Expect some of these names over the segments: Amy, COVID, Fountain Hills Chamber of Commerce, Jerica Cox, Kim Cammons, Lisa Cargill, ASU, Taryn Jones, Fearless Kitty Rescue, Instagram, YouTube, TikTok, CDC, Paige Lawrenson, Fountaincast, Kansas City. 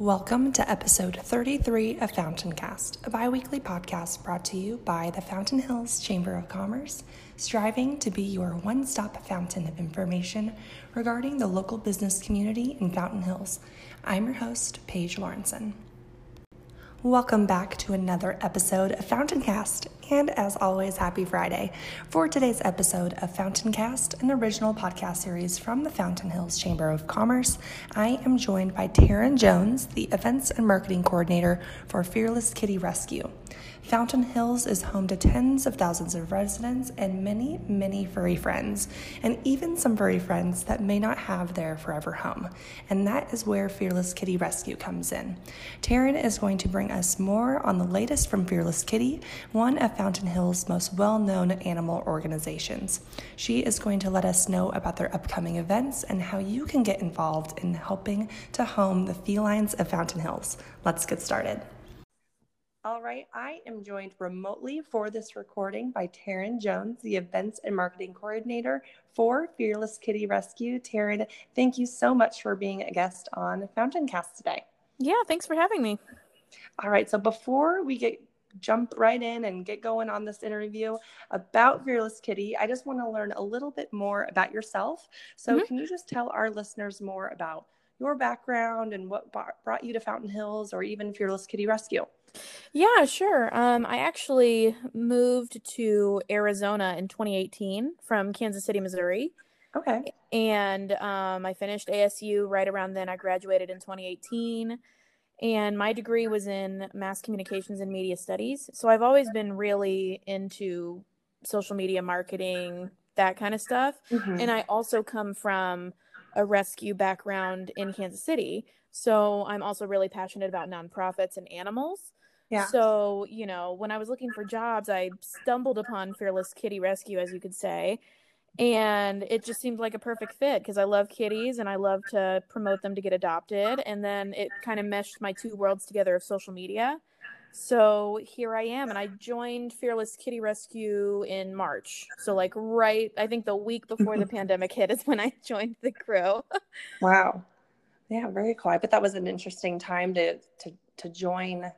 Welcome to episode 33 of Fountaincast, a bi-weekly podcast brought to you by the Fountain Hills Chamber of Commerce, striving to be your one-stop fountain of information regarding the local business community in Fountain Hills. I'm your host, Paige Lawrenson. Welcome back to another episode of Fountaincast, and as always, happy Friday. For today's episode of Fountaincast, an original podcast series from the Fountain Hills Chamber of Commerce, I am joined by Taryn Jones, the Events and Marketing Coordinator for Fearless Kitty Rescue. Fountain Hills is home to tens of thousands of residents and many, many furry friends, and even some furry friends that may not have their forever home. And that is where Fearless Kitty Rescue comes in. Taryn is going to bring us more on the latest from Fearless Kitty, one of Fountain Hills' most well-known animal organizations. She is going to let us know about their upcoming events and how you can get involved in helping to home the felines of Fountain Hills. Let's get started. All right, I am joined remotely for this recording by Taryn Jones, the Events and Marketing Coordinator for Fearless Kitty Rescue. Taryn, thank you so much for being a guest on Fountaincast today. Yeah, thanks for having me. All right, so before we jump right in and get going on this interview about Fearless Kitty, I just want to learn a little bit more about yourself. So Can you just tell our listeners more about your background and what brought you to Fountain Hills or even Fearless Kitty Rescue? Yeah, sure. I actually moved to Arizona in 2018 from Kansas City, Missouri. Okay. And I finished ASU right around then. I graduated in 2018. And my degree was in mass communications and media studies. So I've always been really into social media marketing, that kind of stuff. Mm-hmm. And I also come from a rescue background in Kansas City. So I'm also really passionate about nonprofits and animals. Yeah. So, you know, when I was looking for jobs, I stumbled upon Fearless Kitty Rescue, as you could say. And it just seemed like a perfect fit because I love kitties and I love to promote them to get adopted. And then it kind of meshed my two worlds together of social media. So here I am. And I joined Fearless Kitty Rescue in March. So like I think the week before the pandemic hit is when I joined the crew. Wow. Yeah, very cool. I bet that was an interesting time to join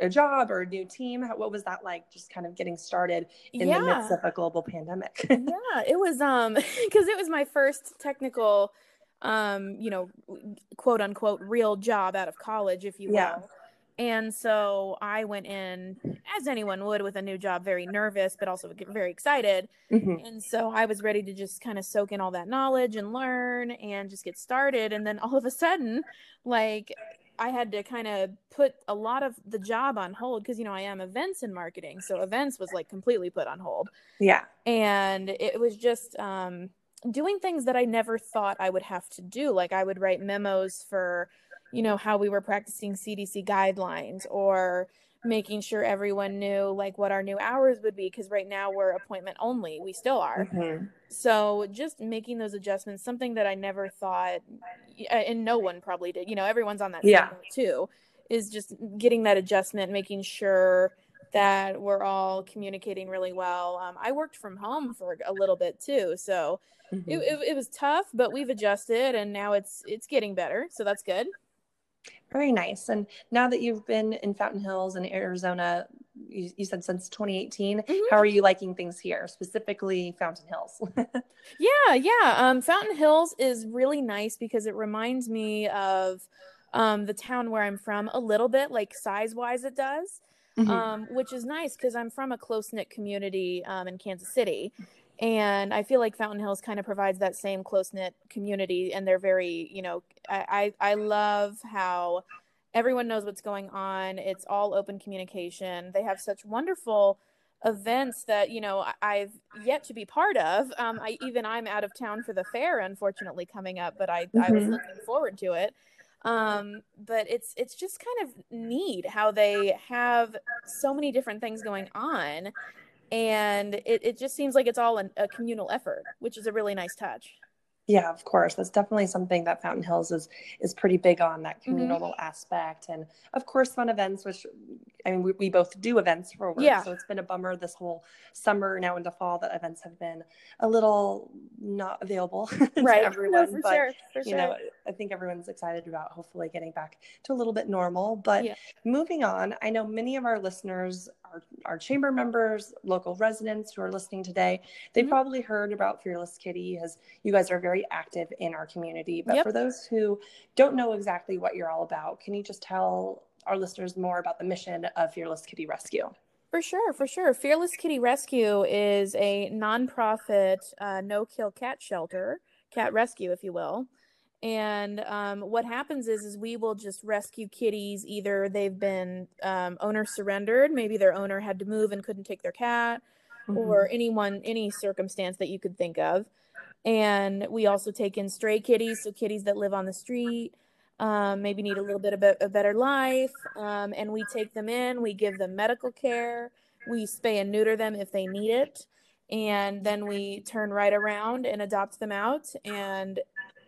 a job or a new team. What was that like, just kind of getting started in the midst of a global pandemic? Yeah, it was, because it was my first technical, quote unquote, real job out of college, if you will. Yeah. And so I went in, as anyone would with a new job, very nervous, but also very excited. Mm-hmm. And so I was ready to just kind of soak in all that knowledge and learn and just get started. And then all of a sudden, like, I had to kind of put a lot of the job on hold because, you know, I am events and marketing. So events was like completely put on hold. Yeah. And it was just doing things that I never thought I would have to do. Like I would write memos for, you know, how we were practicing CDC guidelines or making sure everyone knew like what our new hours would be because right now we're appointment only. We still are. Mm-hmm. So just making those adjustments, something that I never thought, and no one probably did, you know, everyone's on that too, is just getting that adjustment, making sure that we're all communicating really well. I worked from home for a little bit too. So it was tough, but we've adjusted and now it's getting better. So that's good. Very nice. And now that you've been in Fountain Hills and Arizona, you said since 2018, How are you liking things here, specifically Fountain Hills? Yeah. Fountain Hills is really nice because it reminds me of the town where I'm from a little bit, like size-wise it does, which is nice because I'm from a close-knit community in Kansas City. And I feel like Fountain Hills kind of provides that same close-knit community. And they're very, you know, I love how everyone knows what's going on. It's all open communication. They have such wonderful events that, you know, I've yet to be part of. I'm out of town for the fair, unfortunately, coming up, but I was looking forward to it. But it's just kind of neat how they have so many different things going on. And it just seems like it's all a communal effort, which is a really nice touch. Yeah, of course. That's definitely something that Fountain Hills is pretty big on, that communal aspect. And of course, fun events, which, I mean, we both do events for work. Yeah. So it's been a bummer this whole summer now into fall that events have been a little not available to everyone. No, for sure. I think everyone's excited about hopefully getting back to a little bit normal. But moving on, I know many of our listeners, our chamber members, local residents who are listening today, they've probably heard about Fearless Kitty, as you guys are very active in our community, but for those who don't know exactly what you're all about, can you just tell our listeners more about the mission of Fearless Kitty Rescue? For sure. Fearless Kitty Rescue is a nonprofit no-kill cat shelter, cat rescue, if you will. And what happens is we will just rescue kitties. Either they've been owner surrendered, maybe their owner had to move and couldn't take their cat, or any circumstance that you could think of. And we also take in stray kitties, so kitties that live on the street, maybe need a little bit of a better life. And we take them in, we give them medical care, we spay and neuter them if they need it. And then we turn right around and adopt them out. And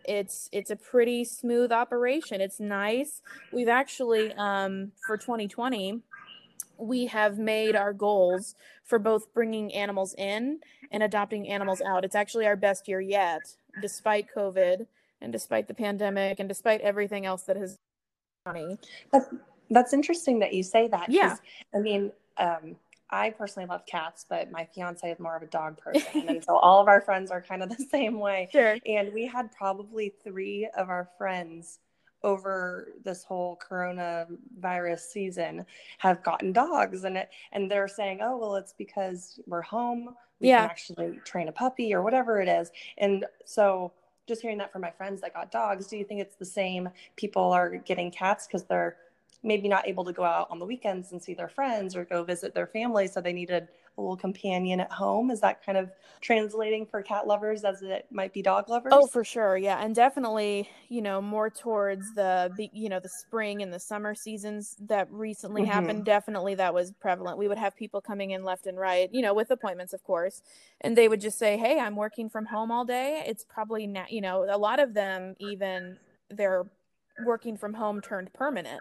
it's a pretty smooth operation. It's nice. We've actually, for 2020, we have made our goals for both bringing animals in and adopting animals out. It's actually our best year yet, despite COVID and despite the pandemic and despite everything else that has been. That's interesting that you say that. Yeah. I mean, I personally love cats, but my fiance is more of a dog person. And so all of our friends are kind of the same way. Sure. And we had probably 3 of our friends over this whole coronavirus season have gotten dogs, and they're saying, oh, well, it's because we're home. We can actually train a puppy or whatever it is. And so just hearing that from my friends that got dogs, do you think it's the same? People are getting cats because they're maybe not able to go out on the weekends and see their friends or go visit their family. So they needed a little companion at home. Is that kind of translating for cat lovers as it might be dog lovers? Oh, for sure. Yeah. And definitely, more towards the spring and the summer seasons that recently happened. Definitely that was prevalent. We would have people coming in left and right, with appointments, of course. And they would just say, hey, I'm working from home all day. It's probably not, a lot of them, even they're working from home turned permanent.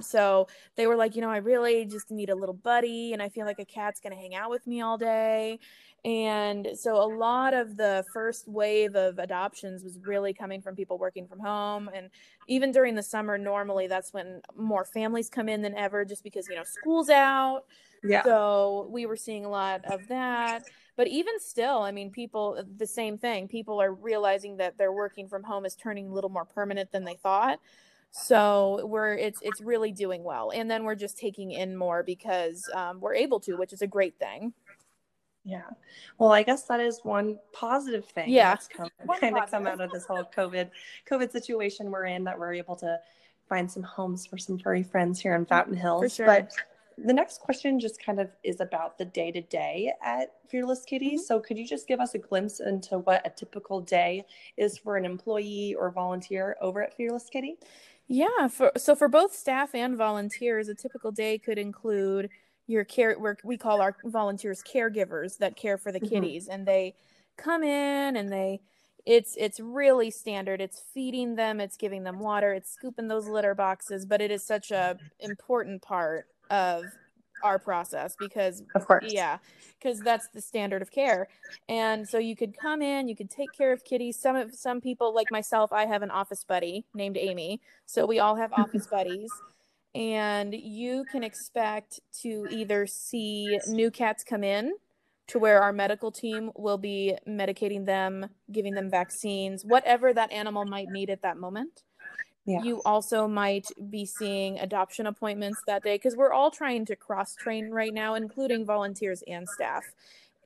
So they were like, I really just need a little buddy, and I feel like a cat's going to hang out with me all day. And so a lot of the first wave of adoptions was really coming from people working from home. And even during the summer, normally that's when more families come in than ever, just because, school's out. Yeah. So we were seeing a lot of that. But even still, I mean, people, the same thing, people are realizing that their working from home is turning a little more permanent than they thought. So it's really doing well. And then we're just taking in more because we're able to, which is a great thing. Yeah. Well, I guess that is one positive thing that's come out of this whole COVID situation we're in, that we're able to find some homes for some furry friends here in Fountain Hills. For sure. But the next question just kind of is about the day-to-day at Fearless Kitty. So could you just give us a glimpse into what a typical day is for an employee or volunteer over at Fearless Kitty? Yeah. For both staff and volunteers, a typical day could include your care. We call our volunteers caregivers that care for the kitties, and they come in and it's really standard. It's feeding them, it's giving them water, it's scooping those litter boxes, but it is such a important part of our process because, of course, because that's the standard of care. And so you could come in, you could take care of kitties. Some people, like myself, I have an office buddy named Amy. So we all have office buddies, and you can expect to either see new cats come in, to where our medical team will be medicating them, giving them vaccines, whatever that animal might need at that moment. Yeah. You also might be seeing adoption appointments that day, because we're all trying to cross-train right now, including volunteers and staff.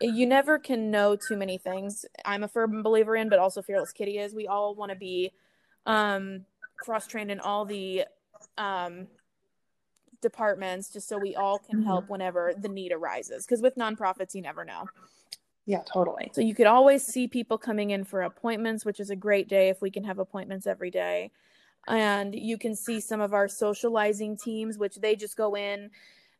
You never can know too many things. I'm a firm believer in, but also Fearless Kitty is. We all want to be cross-trained in all the departments, just so we all can help whenever the need arises. Because with nonprofits, you never know. Yeah, totally. So you could always see people coming in for appointments, which is a great day if we can have appointments every day. And you can see some of our socializing teams, which they just go in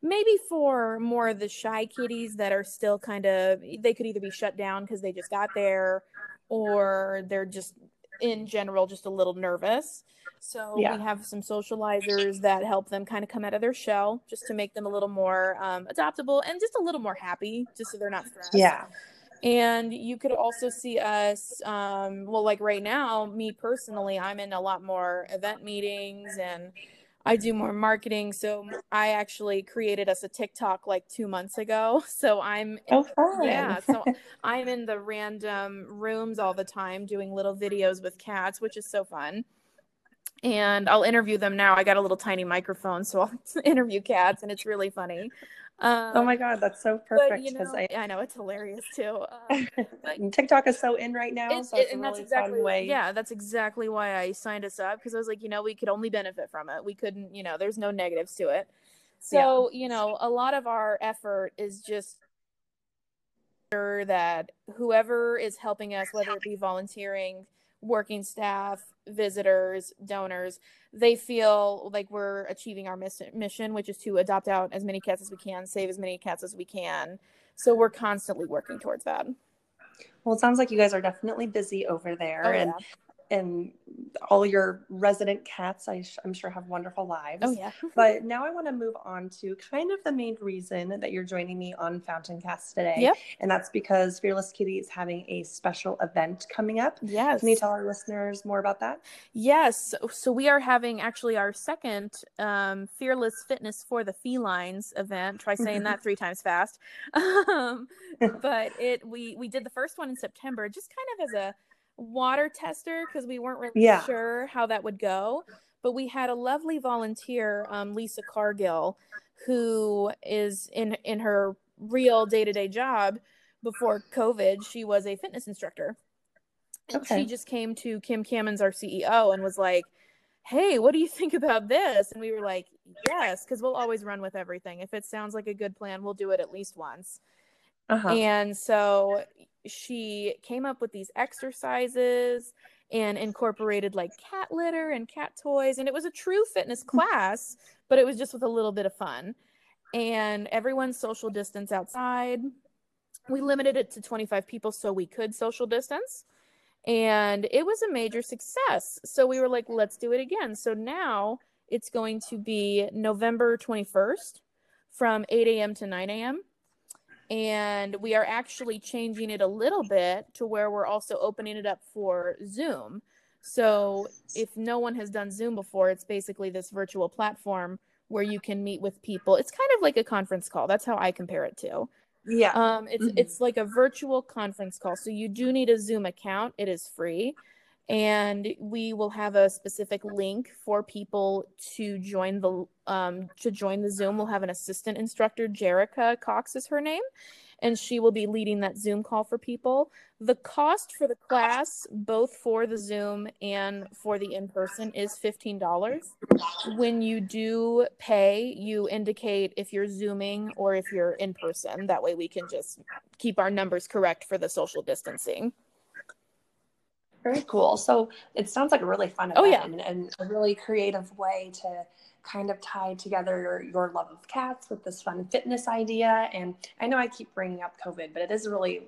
maybe for more of the shy kitties that are still kind of, they could either be shut down because they just got there, or they're just in general just a little nervous. So we have some socializers that help them kind of come out of their shell, just to make them a little more adoptable and just a little more happy, just so they're not stressed. Yeah. And you could also see us, well, like right now, me personally, I'm in a lot more event meetings and I do more marketing. So I actually created us a TikTok like 2 months ago. So I'm, so I'm in the random rooms all the time doing little videos with cats, which is so fun. And I'll interview them now. I got a little tiny microphone, so I'll interview cats, and it's really funny. Oh my God, that's so perfect. But, you know, I know, it's hilarious too. TikTok is so in right now, so it's a really fun way. Yeah, that's exactly why I signed us up, because I was like, you know, we could only benefit from it. We couldn't, you know, there's no negatives to it. So, you know, a lot of our effort is just that whoever is helping us, whether it be volunteering, working staff, visitors, donors, they feel like we're achieving our mission, which is to adopt out as many cats as we can, save as many cats as we can. So we're constantly working towards that. Well, it sounds like you guys are definitely busy over there. Oh, yeah. And all your resident cats, I'm sure, have wonderful lives. Oh, yeah. But now I want to move on to kind of the main reason that you're joining me on Fountaincast today. Yep. And that's because Fearless Kitty is having a special event coming up. Yes. Can you tell our listeners more about that? Yes. So we are having actually our second Fearless Fitness for the Felines event. Try saying that 3 times fast. But we did the first one in September, just kind of as a water tester, because we weren't really sure how that would go, but we had a lovely volunteer, Lisa Cargill, who is in her real day-to-day job before COVID, she was a fitness instructor, and she just came to Kim Cammons, our CEO, and was like, hey, what do you think about this? And we were like, yes, because we'll always run with everything. If it sounds like a good plan, we'll do it at least once. And so she came up with these exercises and incorporated like cat litter and cat toys. And it was a true fitness class, but it was just with a little bit of fun. And everyone's social distance outside. We limited it to 25 people so we could social distance. And it was a major success. So we were like, let's do it again. So now it's going to be November 21st from 8 a.m. to 9 a.m. And we are actually changing it a little bit to where we're also opening it up for Zoom. So if no one has done Zoom before, it's basically this virtual platform where you can meet with people. It's kind of like a conference call. That's how I compare it to. Yeah. It's like a virtual conference call. So you do need a Zoom account. It is free. And we will have a specific link for people to join the Zoom. We'll have an assistant instructor, Jerica Cox is her name, and she will be leading that Zoom call for people. The cost for the class, both for the Zoom and for the in-person, is $15. When you do pay, you indicate if you're Zooming or if you're in person. That way we can just keep our numbers correct for the social distancing. Very cool. So it sounds like a really fun event and a really creative way to kind of tie together your love of cats with this fun fitness idea. And I know I keep bringing up COVID, but it is a really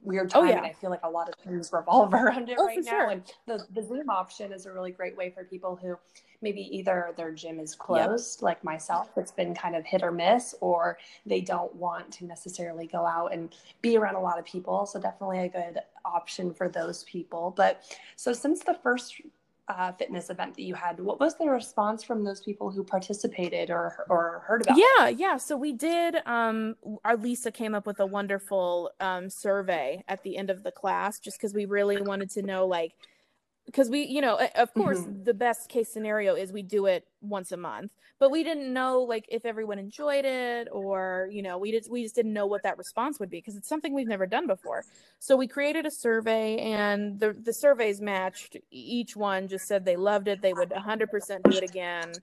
weird time. And I feel like a lot of things revolve around it right now. Sure. And the Zoom option is a really great way for people who maybe either their gym is closed, like myself, it's been kind of hit or miss, or they don't want to necessarily go out and be around a lot of people. So definitely a good option for those people. But so since the first fitness event that you had, what was the response from those people who participated or heard about it? Yeah. So we did, our Lisa came up with a wonderful survey at the end of the class, just because we really wanted to know, like, because we, you know, of course, the best case scenario is we do it once a month, but we didn't know, like, if everyone enjoyed it or, you know, we just didn't know what that response would be, because it's something we've never done before. So we created a survey, and the surveys matched. Each one just said they loved it. They would 100% do it again.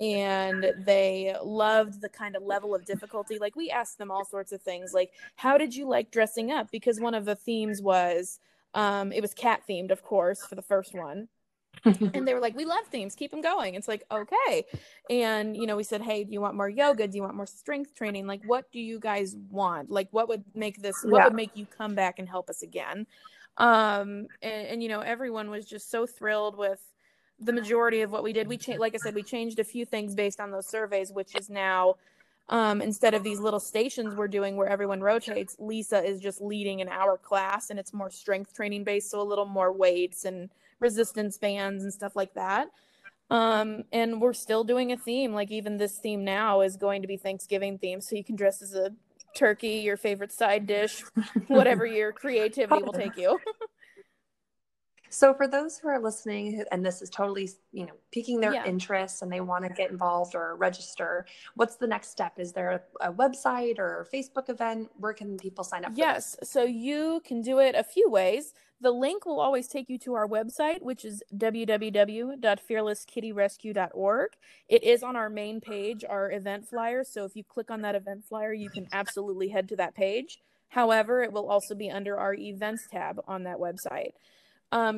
And they loved the kind of level of difficulty. Like, we asked them all sorts of things, like, how did you like dressing up? Because one of the themes was, it was cat themed, of course, for the first one. And they were like, we love themes, keep them going. It's like, okay. And, you know, we said, hey, do you want more yoga? Do you want more strength training? Like, what do you guys want? Like, what would make you come back and help us again? And you know, everyone was just so thrilled with the majority of what we did. We like I said, we changed a few things based on those surveys, which is now, instead of these little stations we're doing where everyone rotates, Lisa is just leading an hour class, and it's more strength training based, so a little more weights and resistance bands and stuff like that. And we're still doing a theme. Like, even this theme now is going to be Thanksgiving themed, so you can dress as a turkey, your favorite side dish, whatever your creativity will take you. So for those who are listening, and this is totally, you know, piquing their interest and they want to get involved or register, what's the next step? Is there a website or a Facebook event? Where can people sign up for this? So you can do it a few ways. The link will always take you to our website, which is www.fearlesskittyrescue.org. It is on our main page, our event flyer. So if you click on that event flyer, you can absolutely head to that page. However, it will also be under our events tab on that website.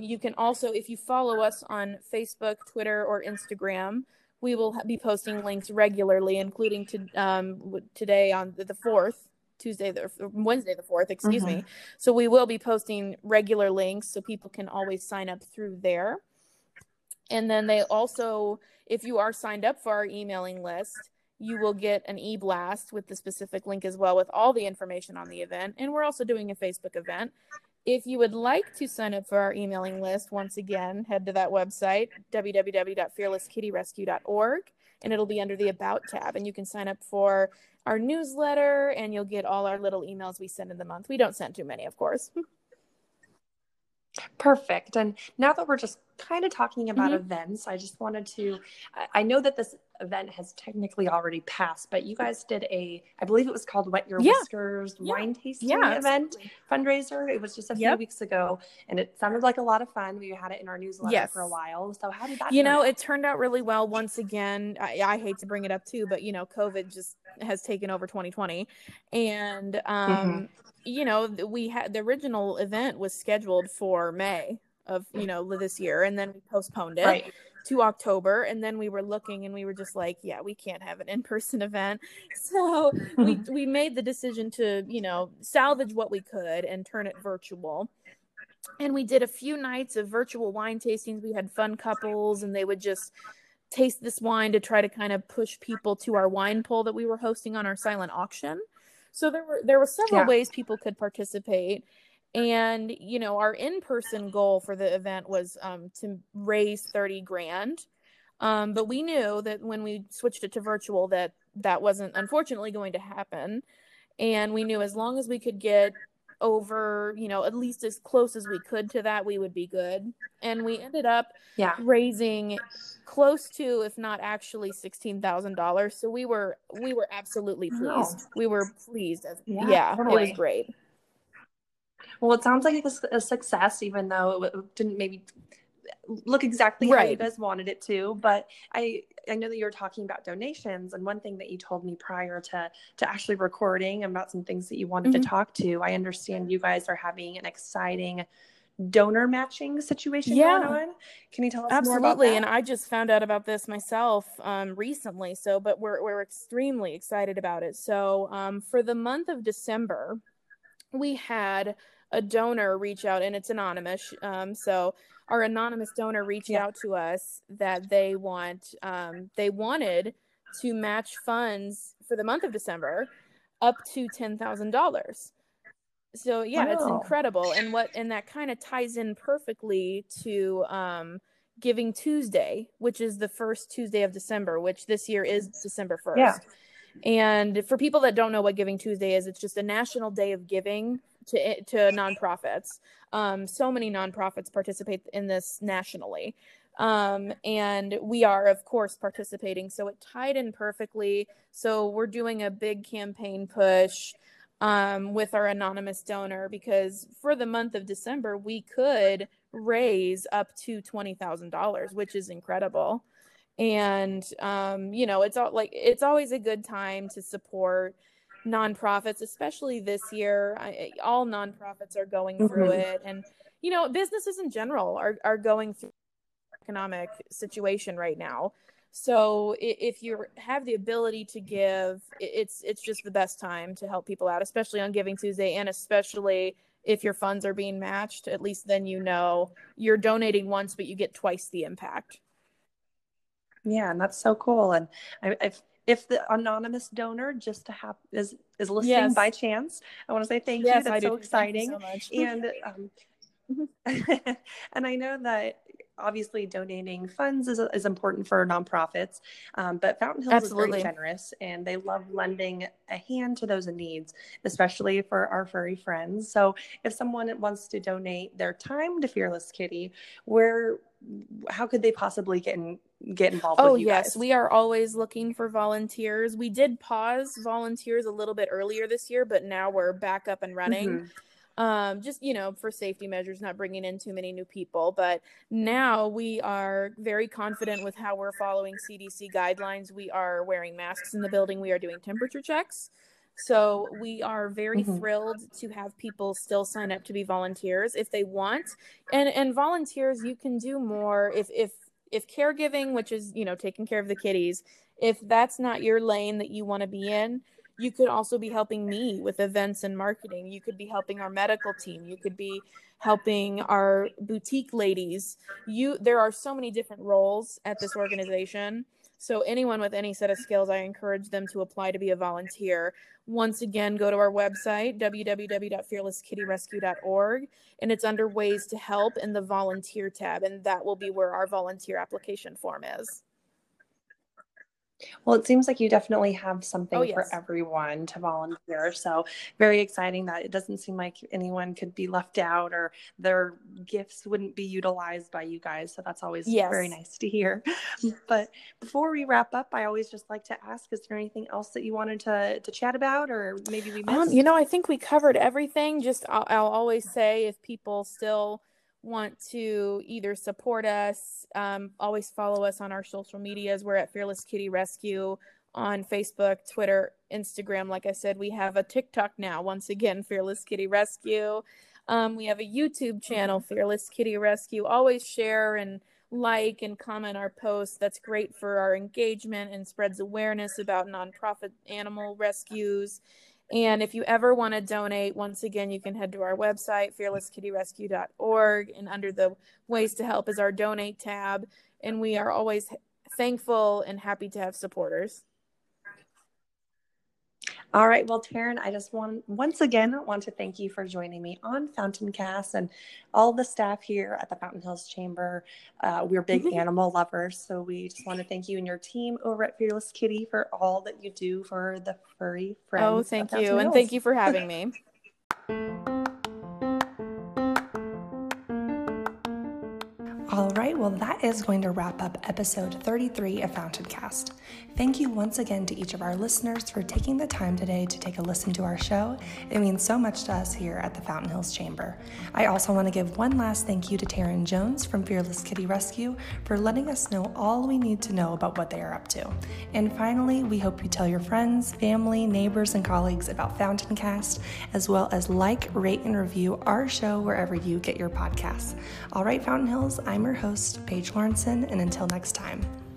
You can also, if you follow us on Facebook, Twitter, or Instagram, we will be posting links regularly, including today on the 4th, Wednesday the 4th, excuse me. So we will be posting regular links so people can always sign up through there. And then they also, if you are signed up for our emailing list, you will get an e-blast with the specific link as well with all the information on the event. And we're also doing a Facebook event. If you would like to sign up for our emailing list, once again, head to that website, www.fearlesskittyrescue.org, and it'll be under the About tab, and you can sign up for our newsletter, and you'll get all our little emails we send in the month. We don't send too many, of course. Perfect. And now that we're just kind of talking about events, I just wanted to, I know that this event has technically already passed, but you guys did a, I believe it was called Wet Your Whiskers wine tasting event, fundraiser. It was just a few weeks ago, and it sounded like a lot of fun. We had it in our newsletter for a while. So how did that turn out? It turned out really well. Once again, I hate to bring it up too, but you know, COVID just has taken over 2020. And, you know, we had the original event was scheduled for May of, you know, this year, and then we postponed it to October, and then we were looking and we were just like, yeah, we can't have an in-person event. So we made the decision to, you know, salvage what we could and turn it virtual. And we did a few nights of virtual wine tastings. We had fun couples, and they would just taste this wine to try to kind of push people to our wine poll that we were hosting on our silent auction. So there were several ways people could participate. And, you know, our in-person goal for the event was to raise $30,000. But we knew that when we switched it to virtual, that wasn't unfortunately going to happen. And we knew as long as we could get over, you know, at least as close as we could to that, we would be good. And we ended up raising close to, if not actually, $16,000. So we were absolutely pleased. We were pleased. It was great. Well, it sounds like it was a success, even though it didn't maybe look exactly how you guys wanted it to. But I know that you were talking about donations, and one thing that you told me prior to actually recording about some things that you wanted to talk to, I understand you guys are having an exciting donor matching situation going on. Can you tell us more about that? And I just found out about this myself recently. So, but we're extremely excited about it. So for the month of December, we had a donor reach out, and it's anonymous. So our anonymous donor reached out to us that they wanted to match funds for the month of December up to $10,000. So it's incredible. And that kind of ties in perfectly to Giving Tuesday, which is the first Tuesday of December, which this year is December 1st. Yeah. And for people that don't know what Giving Tuesday is, it's just a national day of giving to nonprofits. So many nonprofits participate in this nationally. And we are, of course, participating. So it tied in perfectly. So we're doing a big campaign push with our anonymous donor, because for the month of December, we could raise up to $20,000, which is incredible. And, you know, it's always a good time to support nonprofits, especially this year. All nonprofits are going through it. And, you know, businesses in general are going through economic situation right now. So if you have the ability to give, it's just the best time to help people out, especially on Giving Tuesday, and especially if your funds are being matched, at least then you know you're donating once, but you get twice the impact. Yeah, and that's so cool. And if the anonymous donor just is listening yes. by chance, I want to say thank you. That's so exciting. Thank you so much. And and I know that obviously donating funds is important for nonprofits, but Fountain Hills Absolutely. Is very generous, and they love lending a hand to those in need, especially for our furry friends. So if someone wants to donate their time to Fearless Kitty, how could they possibly get involved with you guys? Oh, yes. We are always looking for volunteers. We did pause volunteers a little bit earlier this year, but now we're back up and running. Mm-hmm. Just, for safety measures, not bringing in too many new people. But now we are very confident with how we're following CDC guidelines. We are wearing masks in the building. We are doing temperature checks. So we are very mm-hmm. thrilled to have people still sign up to be volunteers if they want. And volunteers, you can do more if caregiving, which is, taking care of the kitties, if that's not your lane that you want to be in, you could also be helping me with events and marketing. You could be helping our medical team. You could be helping our boutique ladies. There are so many different roles at this organization. So anyone with any set of skills, I encourage them to apply to be a volunteer. Once again, go to our website, www.fearlesskittyrescue.org, and it's under Ways to Help in the Volunteer tab, and that will be where our volunteer application form is. Well, it seems like you definitely have something Oh, yes. for everyone to volunteer. So very exciting that it doesn't seem like anyone could be left out or their gifts wouldn't be utilized by you guys. So that's always Yes. very nice to hear. Yes. But before we wrap up, I always just like to ask, is there anything else that you wanted to chat about or maybe we missed? I think we covered everything. Just I'll always say if people still want to either support us, always follow us on our social medias. We're at Fearless Kitty Rescue on Facebook, Twitter, Instagram. Like I said, we have a TikTok now, once again, Fearless Kitty Rescue. We have a YouTube channel, Fearless Kitty Rescue. Always share and like and comment our posts. That's great for our engagement and spreads awareness about nonprofit animal rescues. And if you ever want to donate, once again, you can head to our website, fearlesskittyrescue.org, and under the Ways to Help is our Donate tab. And we are always thankful and happy to have supporters. All right. Well, Taryn, I just once again want to thank you for joining me on Fountaincast and all the staff here at the Fountain Hills Chamber. We're big animal lovers, so we just want to thank you and your team over at Fearless Kitty for all that you do for the furry friends. Oh, thank you. And thank you for having me. All right, well, that is going to wrap up episode 33 of Fountaincast. Thank you once again to each of our listeners for taking the time today to take a listen to our show. It means so much to us here at the Fountain Hills Chamber. I also want to give one last thank you to Taryn Jones from Fearless Kitty Rescue for letting us know all we need to know about what they are up to. And finally, we hope you tell your friends, family, neighbors, and colleagues about Fountaincast, as well as like, rate, and review our show wherever you get your podcasts. All right, Fountain Hills, I'm your host, Paige Lawrenson, and until next time.